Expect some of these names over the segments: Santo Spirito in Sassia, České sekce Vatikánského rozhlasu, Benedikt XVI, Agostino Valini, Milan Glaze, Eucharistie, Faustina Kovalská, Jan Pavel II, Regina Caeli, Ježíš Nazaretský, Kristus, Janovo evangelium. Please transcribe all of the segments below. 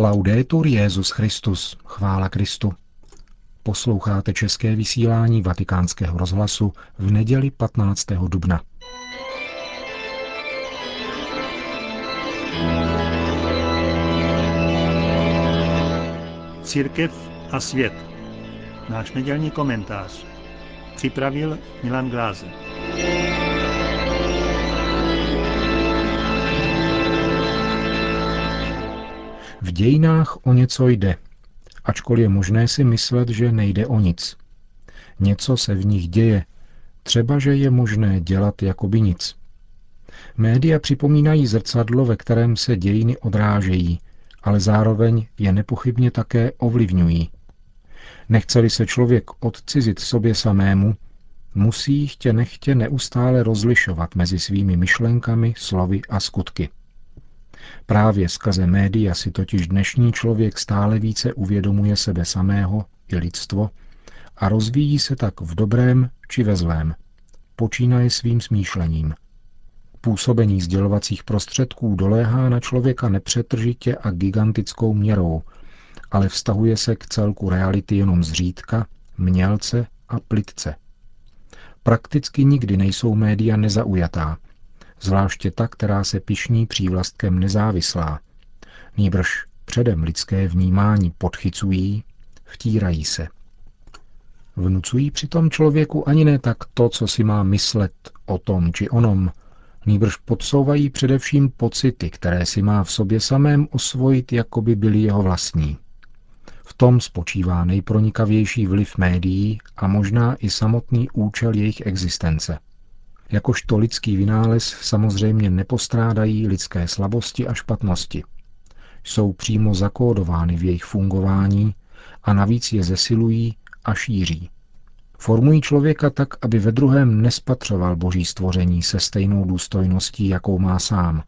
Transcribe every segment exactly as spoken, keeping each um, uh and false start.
Laudetur Jesus Christus, chvála Kristu. Posloucháte české vysílání Vatikánského rozhlasu v neděli patnáctého dubna. Církev a svět. Náš nedělní komentář. Připravil Milan Glaze. V dějinách o něco jde, ačkoliv je možné si myslet, že nejde o nic. Něco se v nich děje, třeba že je možné dělat jakoby nic. Média připomínají zrcadlo, ve kterém se dějiny odrážejí, ale zároveň je nepochybně také ovlivňují. Nechce-li se člověk odcizit sobě samému, musí chtě nechtě neustále rozlišovat mezi svými myšlenkami, slovy a skutky. Právě skrze média si totiž dnešní člověk stále více uvědomuje sebe samého i lidstvo a rozvíjí se tak v dobrém či ve zlém. Počínaje svým smýšlením. Působení sdělovacích prostředků doléhá na člověka nepřetržitě a gigantickou měrou, ale vztahuje se k celku reality jenom zřídka, mělce a plytce. Prakticky nikdy nejsou média nezaujatá, zvláště ta, která se pyšní přívlastkem nezávislá. Nýbrž předem lidské vnímání podchycují, vtírají se. Vnucují přitom člověku ani ne tak to, co si má myslet o tom či onom, nýbrž podsouvají především pocity, které si má v sobě samém osvojit, jako by byly jeho vlastní. V tom spočívá nejpronikavější vliv médií a možná i samotný účel jejich existence. Jakožto lidský vynález samozřejmě nepostrádají lidské slabosti a špatnosti. Jsou přímo zakódovány v jejich fungování a navíc je zesilují a šíří. Formují člověka tak, aby ve druhém nespatřoval boží stvoření se stejnou důstojností, jakou má sám.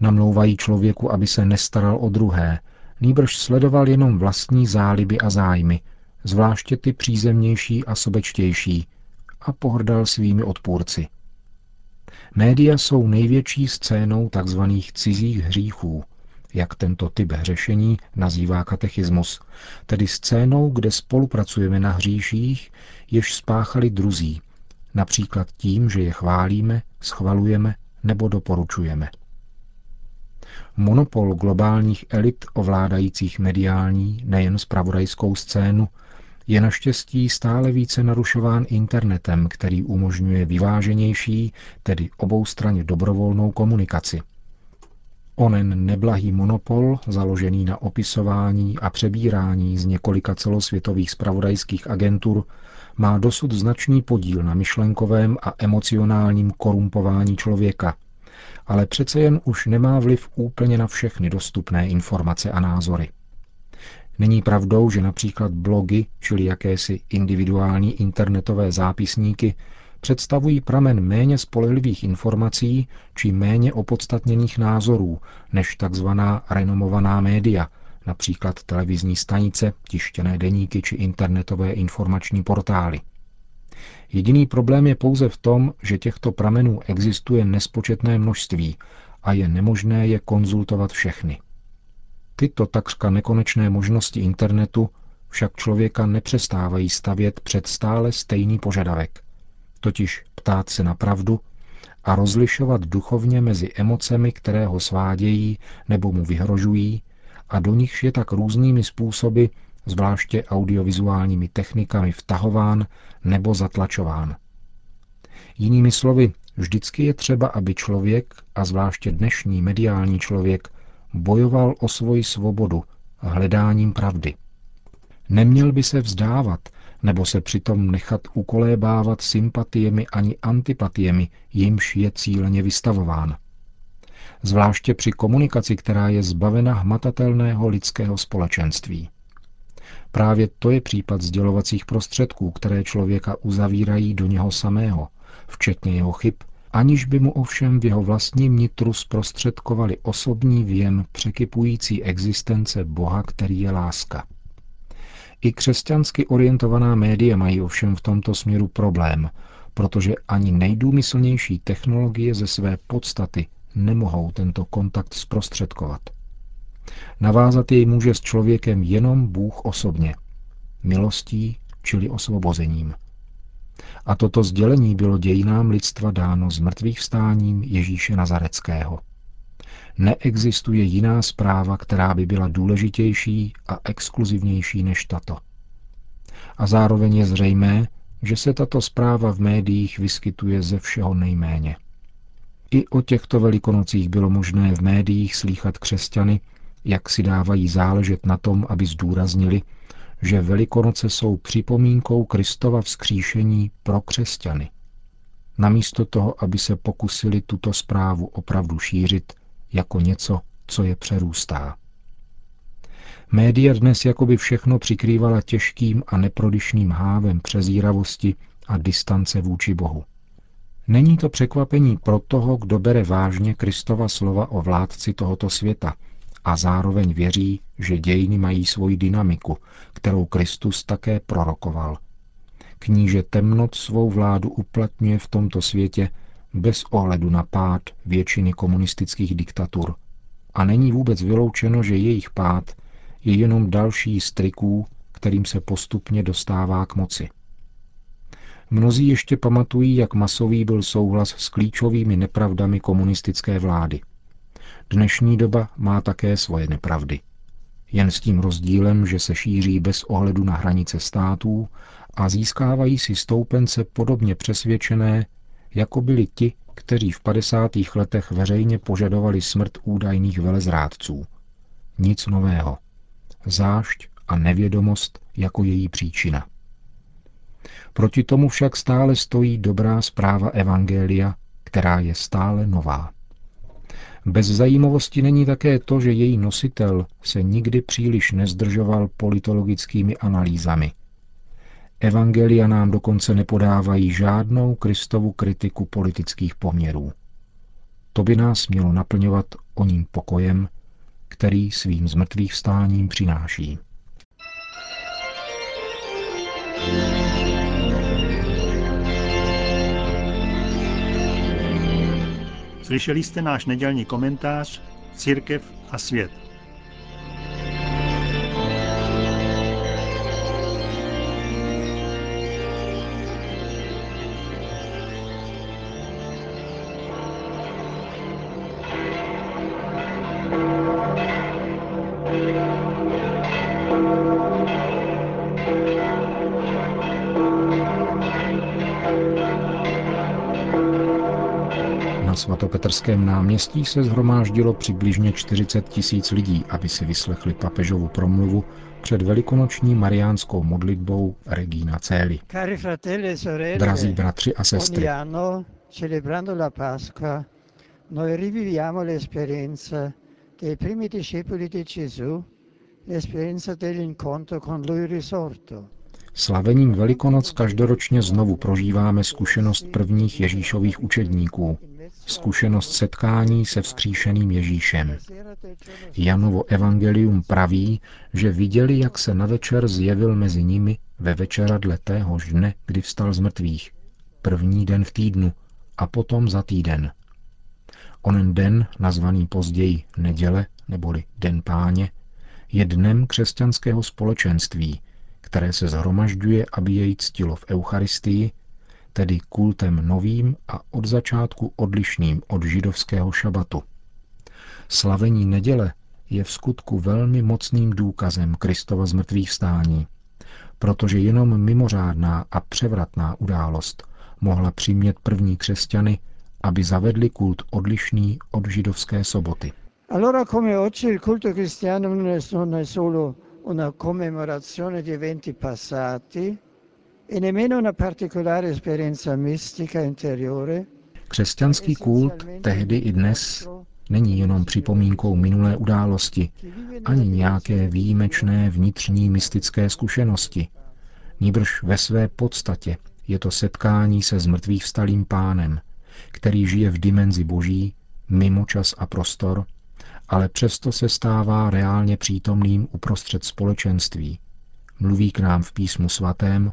Namlouvají člověku, aby se nestaral o druhé, nýbrž sledoval jenom vlastní záliby a zájmy, zvláště ty přízemnější a sobečtější, a pohrdal svými odpůrci. Média jsou největší scénou tzv. Cizích hříchů, jak tento typ hřešení nazývá katechismus, tedy scénou, kde spolupracujeme na hříších, jež spáchali druzí, například tím, že je chválíme, schvalujeme nebo doporučujeme. Monopol globálních elit ovládajících mediální, nejen zpravodajskou scénu, je naštěstí stále více narušován internetem, který umožňuje vyváženější, tedy oboustranně dobrovolnou komunikaci. Onen neblahý monopol, založený na opisování a přebírání z několika celosvětových zpravodajských agentur, má dosud značný podíl na myšlenkovém a emocionálním korumpování člověka, ale přece jen už nemá vliv úplně na všechny dostupné informace a názory. Není pravdou, že například blogy, čili jakési individuální internetové zápisníky, představují pramen méně spolehlivých informací či méně opodstatněných názorů než tzv. Renomovaná média, například televizní stanice, tištěné deníky či internetové informační portály. Jediný problém je pouze v tom, že těchto pramenů existuje nespočetné množství a je nemožné je konzultovat všechny. Tyto takřka nekonečné možnosti internetu však člověka nepřestávají stavět před stále stejný požadavek, totiž ptát se na pravdu a rozlišovat duchovně mezi emocemi, které ho svádějí nebo mu vyhrožují, a do nichž je tak různými způsoby, zvláště audiovizuálními technikami, vtahován nebo zatlačován. Jinými slovy, vždycky je třeba, aby člověk, a zvláště dnešní mediální člověk, bojoval o svoji svobodu hledáním pravdy. Neměl by se vzdávat nebo se přitom nechat ukolébávat sympatiemi ani antipatiemi, jimž je cíleně vystavován. Zvláště při komunikaci, která je zbavena hmatatelného lidského společenství. Právě to je případ sdělovacích prostředků, které člověka uzavírají do něho samého, včetně jeho chyb, aniž by mu ovšem v jeho vlastním nitru zprostředkovali osobní věm překypující existence Boha, který je láska. I křesťansky orientovaná média mají ovšem v tomto směru problém, protože ani nejdůmyslnější technologie ze své podstaty nemohou tento kontakt zprostředkovat. Navázat jej může s člověkem jenom Bůh osobně, milostí, čili osvobozením. A toto sdělení bylo dějinám lidstva dáno zmrtvýchvstáním Ježíše Nazaretského. Neexistuje jiná zpráva, která by byla důležitější a exkluzivnější než tato. A zároveň je zřejmé, že se tato zpráva v médiích vyskytuje ze všeho nejméně. I o těchto velikonocích bylo možné v médiích slýchat křesťany, jak si dávají záležet na tom, aby zdůraznili, že Velikonoce jsou připomínkou Kristova vzkříšení pro křesťany. Namísto toho, aby se pokusili tuto zprávu opravdu šířit jako něco, co je přerůstá. Média dnes jakoby všechno přikrývala těžkým a neprodyšným hávem přezíravosti a distance vůči Bohu. Není to překvapení pro toho, kdo bere vážně Kristova slova o vládci tohoto světa a zároveň věří, že dějiny mají svoji dynamiku, kterou Kristus také prorokoval. Kníže temnot svou vládu uplatňuje v tomto světě bez ohledu na pád většiny komunistických diktatur. A není vůbec vyloučeno, že jejich pád je jenom další z triků, kterým se postupně dostává k moci. Mnozí ještě pamatují, jak masový byl souhlas s klíčovými nepravdami komunistické vlády. Dnešní doba má také svoje nepravdy. Jen s tím rozdílem, že se šíří bez ohledu na hranice států a získávají si stoupence podobně přesvědčené, jako byli ti, kteří v padesátých letech veřejně požadovali smrt údajných velezrádců. Nic nového. Zášť a nevědomost jako její příčina. Proti tomu však stále stojí dobrá zpráva evangelia, která je stále nová. Bez zajímavosti není také to, že její nositel se nikdy příliš nezdržoval politologickými analýzami. Evangelia nám dokonce nepodávají žádnou Kristovu kritiku politických poměrů. To by nás mělo naplňovat oním pokojem, který svým zmrtvýchvstáním přináší. Slyšeli jste náš nedělní komentář Církev a svět. Na svatopetrském náměstí se shromáždilo přibližně čtyřicet tisíc lidí, aby si vyslechli papežovu promluvu před velikonoční mariánskou modlitbou Regina Caeli. Drazí bratři a sestry, slavením Velikonoc každoročně znovu prožíváme zkušenost prvních Ježíšových učedníků, zkušenost setkání se vzkříšeným Ježíšem. Janovo evangelium praví, že viděli, jak se na večer zjevil mezi nimi ve večeradle téhož dne, kdy vstal z mrtvých, první den v týdnu a potom za týden. Onen den, nazvaný později neděle, neboli Den Páně, je dnem křesťanského společenství, které se shromažďuje, aby jej ctilo v Eucharistii, tedy kultem novým a od začátku odlišným od židovského šabatu. Slavení neděle je v skutku velmi mocným důkazem Kristova zmrtvýchvstání, protože jenom mimořádná a převratná událost mohla přimět první křesťany, aby zavedli kult odlišný od židovské soboty. Allora come oggi il culto cristiano non è solo una commemorazione di eventi passati, e nemmeno una particolare esperienza mistica interiore. Křesťanský kult tehdy i dnes není jenom připomínkou minulé události, ani nějaké výjimečné vnitřní mystické zkušenosti. Nýbrž ve své podstatě je to setkání se zmrtvýchvstalým Pánem, který žije v dimenzi Boží, mimo čas a prostor, ale přesto se stává reálně přítomným uprostřed společenství. Mluví k nám v písmu svatém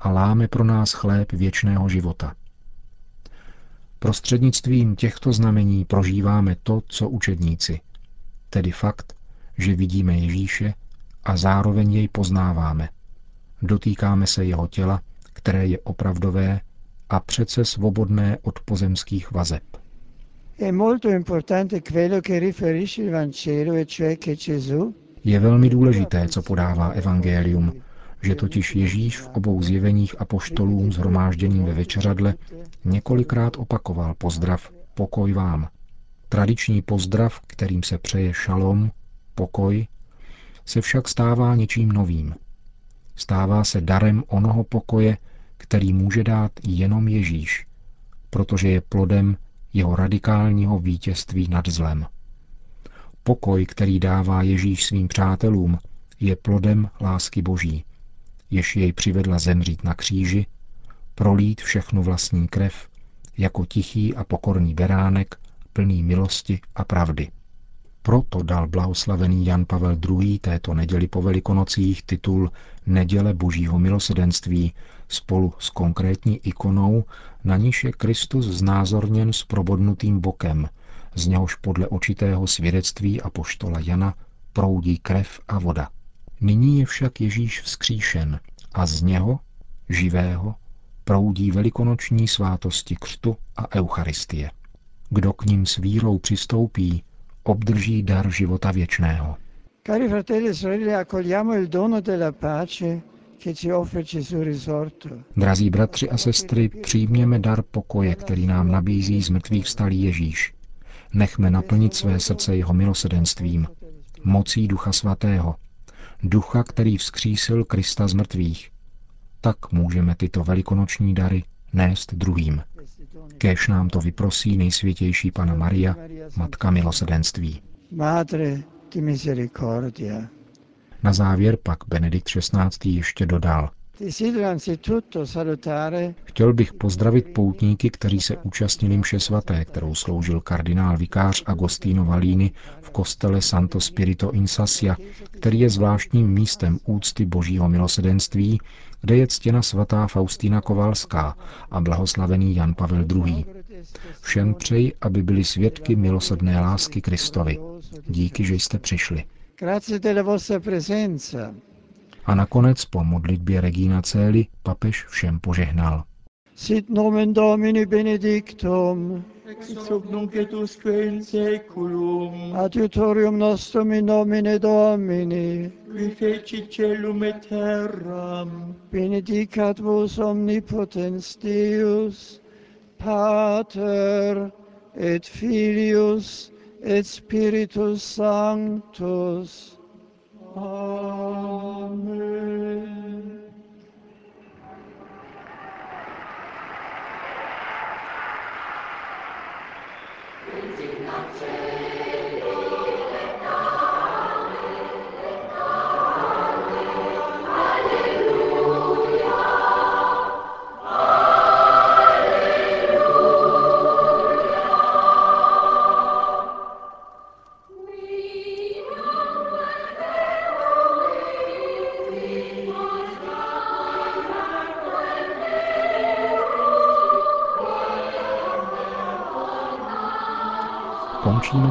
a láme pro nás chléb věčného života. Prostřednictvím těchto znamení prožíváme to, co učedníci, tedy fakt, že vidíme Ježíše a zároveň jej poznáváme. Dotýkáme se jeho těla, které je opravdové a přece svobodné od pozemských vazeb. Je velmi důležité, co podává evangelium, že totiž Ježíš v obou zjeveních apoštolů shromážděným ve večeřadle několikrát opakoval pozdrav pokoj vám. Tradiční pozdrav, kterým se přeje šalom, pokoj, se však stává něčím novým. Stává se darem onoho pokoje, který může dát jenom Ježíš, protože je plodem jeho radikálního vítězství nad zlem. Pokoj, který dává Ježíš svým přátelům, je plodem lásky Boží, jež jej přivedla zemřít na kříži, prolít všechnu vlastní krev, jako tichý a pokorný beránek, plný milosti a pravdy. Proto dal blahoslavený Jan Pavel druhý. Této neděli po Velikonocích titul Neděle Božího milosedenství spolu s konkrétní ikonou, na níž je Kristus znázorněn s probodnutým bokem, z něhož podle očitého svědectví apoštola Jana proudí krev a voda. Nyní je však Ježíš vzkříšen a z něho, živého, proudí velikonoční svátosti křtu a Eucharistie. Kdo k ním s vírou přistoupí, obdrží dar života věčného. Cari fratelli e sorelle, accogliamo il dono della pace che ci offre Gesù risorto. Drazí bratři a sestry, přijměme dar pokoje, který nám nabízí z mrtvých vstalý Ježíš. Nechme naplnit své srdce jeho milosrdenstvím, mocí Ducha Svatého, Ducha, který vzkřísil Krista z mrtvých. Tak můžeme tyto velikonoční dary nést druhým. Kéž nám to vyprosí nejsvětější Panna Maria, Matka milosedenství. Na závěr pak Benedikt šestnáctý. ještě dodal: chtěl bych pozdravit poutníky, kteří se účastnili mše svaté, kterou sloužil kardinál vikář Agostino Valini v kostele Santo Spirito in Sassia, který je zvláštním místem úcty Božího milosedenství, kde je ctěna svatá Faustina Kovalská a blahoslavený Jan Pavel druhý. Všem přeji, aby byli svědky milosrdné lásky Kristovi. Díky, že jste přišli. A nakonec po modlitbě Regina Caeli papež všem požehnal. Sit nomen Domini benedictum, ex hoc nunc et usque in saeculum, adiutorium nostrum in nomine Domini, qui fecit caelum et terram, benedicat vos omnipotens Deus, Pater et Filius et Spiritus Sanctus. Amen. Končíme